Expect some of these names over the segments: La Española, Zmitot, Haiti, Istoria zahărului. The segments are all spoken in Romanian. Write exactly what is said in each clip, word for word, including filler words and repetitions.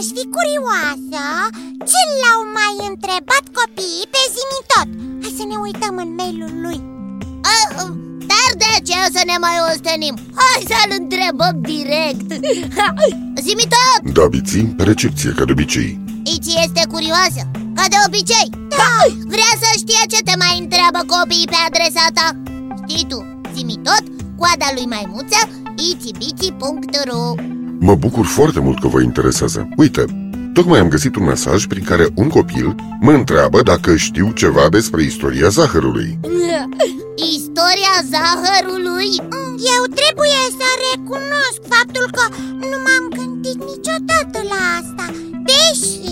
aș fi curioasă ce l-au mai întrebat copiii pe Zmitot. Hai să ne uităm în mailul lui. Dar de aceea să ne mai ostenim. Hai să-l întrebăm direct. Zmitot! Da, Biții, recepție ca de obicei. Ici este curioasă, ca de obicei. Da! Vrea să știe ce te mai întreabă copiii pe adresa ta. Știi tu, Zmitot, coada lui maimuță, itibici punct ro. Mă bucur foarte mult că vă interesează. Uite, tocmai am găsit un mesaj prin care un copil mă întreabă dacă știu ceva despre istoria zahărului. Istoria zahărului? Eu trebuie să recunosc faptul că nu m-am gândit niciodată la asta. Deși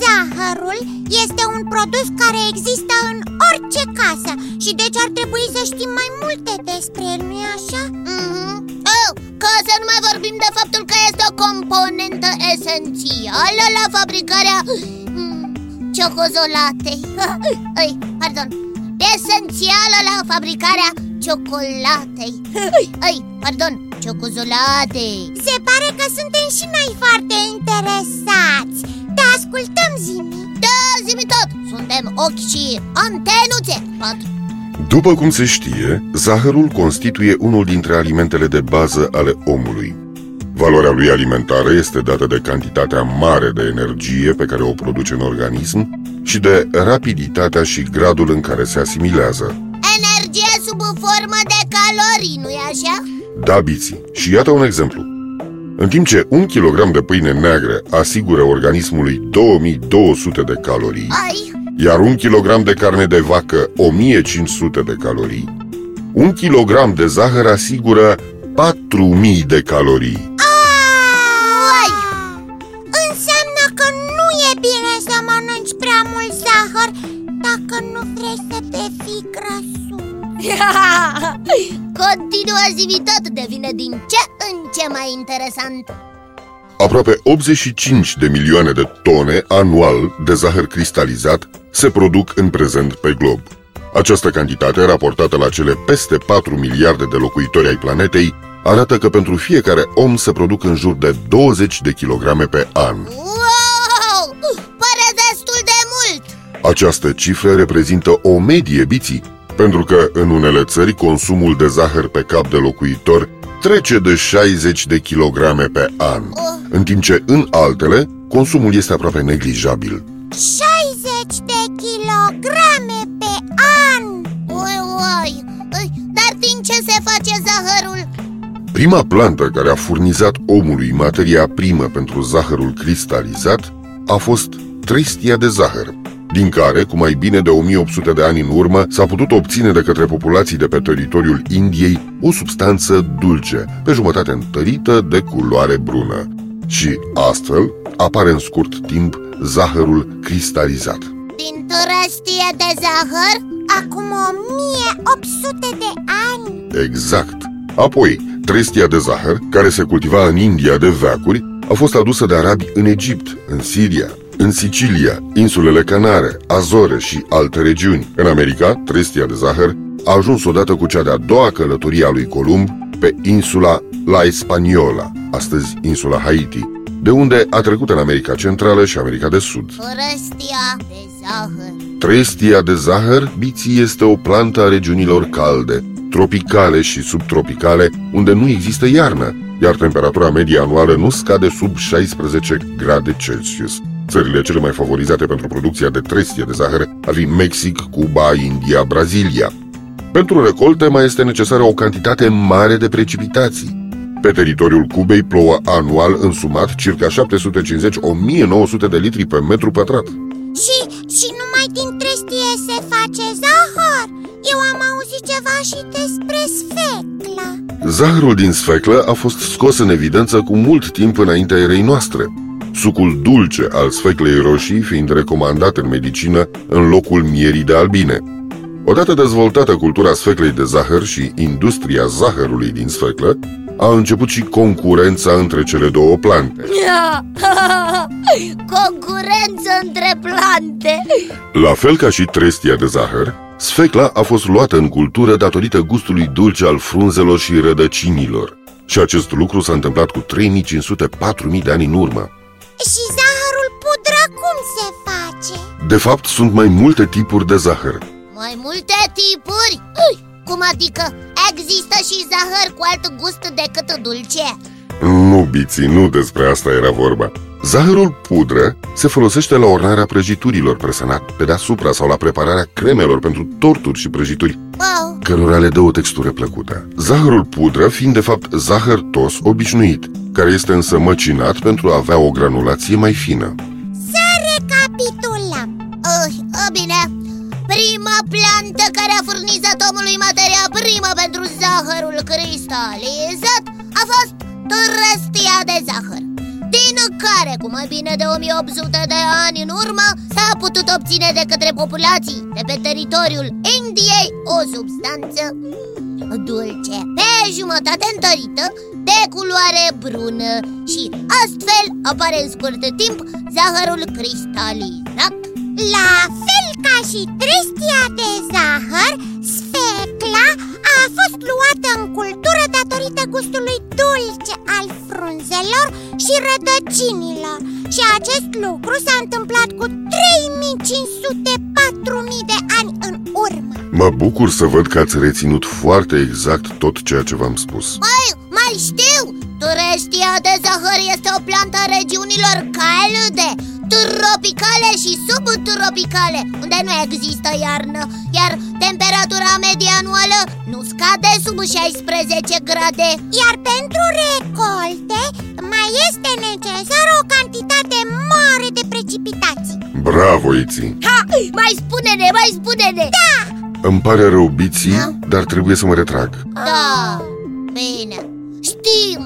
zahărul este un produs care există în orice casă și deci ar trebui să știm mai multe despre el, nu-i așa? Mm-hmm. Oh, ca să nu mai vorbim de faptul că este o componentă esențială la fabricarea mm, ciocozolatei. Ei, pardon, esențială la fabricarea ciocolatei. Ei, pardon, ciocozolatei. Se pare că suntem și noi foarte interesați. Te ascultăm, Zimi. Da, Zimi tot. Suntem ochi și antenuțe. După cum se știe, zahărul constituie unul dintre alimentele de bază ale omului. Valoarea lui alimentară este dată de cantitatea mare de energie pe care o produce în organism și de rapiditatea și gradul în care se asimilează. Energie sub formă de calorii, nu-i așa? Da, Biții. Și iată un exemplu. În timp ce un kilogram de pâine neagră asigură organismului două mii două sute de calorii, Ai. iar un kilogram de carne de vacă o mie cinci sute de calorii, un kilogram de zahăr asigură patru mii de calorii. Ai! Înseamnă că nu e bine să mănânci prea mult zahăr dacă nu vrei să devii grăsuț. Continuă, Zmitot, devine din ce în ce mai interesant. Aproape optzeci și cinci de milioane de tone anual de zahăr cristalizat se produc în prezent pe glob. Această cantitate, raportată la cele peste patru miliarde de locuitori ai planetei, arată că pentru fiecare om se produc în jur de douăzeci de kilograme pe an. Wow! Pare destul de mult! Această cifră reprezintă o medie, Biții, pentru că în unele țări consumul de zahăr pe cap de locuitor trece de șaizeci de kilograme pe an, uh. în timp ce în altele consumul este aproape neglijabil. șaizeci de kilograme pe an! Ui, ui. Dar din ce se face zahărul? Prima plantă care a furnizat omului materia primă pentru zahărul cristalizat a fost trestia de zahăr, din care, cu mai bine de o mie opt sute de ani în urmă, s-a putut obține de către populații de pe teritoriul Indiei o substanță dulce, pe jumătate întărită, de culoare brună. Și astfel apare în scurt timp zahărul cristalizat. Din trestie de zahăr? Acum o mie opt sute de ani? Exact! Apoi, trestia de zahăr, care se cultiva în India de veacuri, a fost adusă de arabi în Egipt, în Siria, în Sicilia, insulele Canare, Azore și alte regiuni. În America, trestia de zahăr a ajuns odată cu cea de-a doua călătorie a lui Columb pe insula La Española, astăzi insula Haiti, de unde a trecut în America Centrală și America de Sud. Trestia de zahăr. Trestia de zahăr, Biții, este o plantă a regiunilor calde, tropicale și subtropicale, unde nu există iarnă, iar temperatura medie anuală nu scade sub șaisprezece grade Celsius. Țările cele mai favorizate pentru producția de trestie de zahăr ar fi Mexic, Cuba, India, Brazilia. Pentru recolte mai este necesară o cantitate mare de precipitații. Pe teritoriul Cubei plouă anual însumat circa șapte sute cincizeci la o mie nouă sute de litri pe metru pătrat. Și, și numai din trestie se face zahăr? Eu am auzit ceva și despre sfeclă. Zahărul din sfeclă a fost scos în evidență cu mult timp înaintea erei noastre, sucul dulce al sfeclei roșii fiind recomandat în medicină în locul mierii de albine. Odată dezvoltată cultura sfeclei de zahăr și industria zahărului din sfeclă, a început și concurența între cele două plante. Concurență între plante! La fel ca și trestia de zahăr, sfecla a fost luată în cultură datorită gustului dulce al frunzelor și rădăcinilor. Și acest lucru s-a întâmplat cu trei mii cinci sute - patru mii de ani în urmă. Și zahărul pudră cum se face? De fapt, sunt mai multe tipuri de zahăr. Mai multe tipuri? Ui, cum adică? Există și zahăr cu alt gust decât dulce? Nu, Biții, nu despre asta era vorba. Zahărul pudră se folosește la ornarea prăjiturilor, presănat pe deasupra, sau la prepararea cremelor pentru torturi și prăjituri, wow, cărora le dă o textură plăcută. Zahărul pudră fiind de fapt zahăr tos obișnuit, care este însă măcinat pentru a avea o granulație mai fină. Să recapitulăm. Oh, oh, bine. Prima plantă care a furnizat omului materia primă pentru zahărul cristalizat a fost trestia de zahăr, din care, cu mai bine de o mie opt sute de ani în urmă, s-a putut obține de către populații de pe teritoriul Indiei o substanță dulce, pe jumătate întărită, de culoare brună, și astfel apare în scurt timp zahărul cristalizat. La fel ca și trestia de zahăr, sfecla a fost luată în cultură datorită gustului dulce al frunzelor și rădăcinilor. Și acest lucru s-a întâmplat cu trei mii cinci sute - patru mii de ani în urmă. Mă bucur să văd că ați reținut foarte exact tot ceea ce v-am spus. Mai, mai știu! Trestia de zahăr este o plantă a regiunilor calde, tropicale și subtropicale, unde nu există iarnă, iar temperatura medie anuală nu scade sub șaisprezece grade. Iar pentru recolte mai este necesară o cantitate mare de precipitații. Bravo, Iții! Ha! Mai spune-ne, mai spune-ne! Da! Îmi pare rău, Biții, ha? dar trebuie să mă retrag. Da, bine, știm,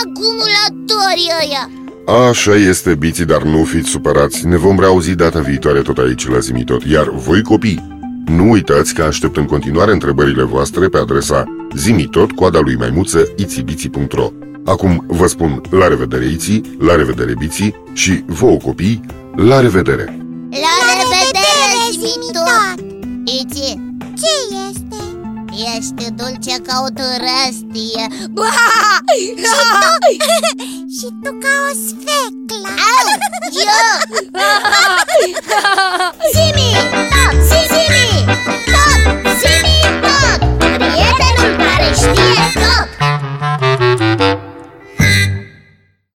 acumulatorii ăia. Așa este, Biții, dar nu fiți supărați. Ne vom reauzi data viitoare tot aici la Zmitot. Iar voi, copii, nu uitați că aștept în continuare întrebările voastre pe adresa Zmitot, coada lui maimuță, itibici punct ro. Acum vă spun la revedere, Iții, la revedere, Biții, și vouă, copii, la revedere! La, la revedere, Zmitot! Iții, ce este? Ești dulce ca o trestie. Și tu, și tu ca o sfeclă. Eu! Zimi! Zimi!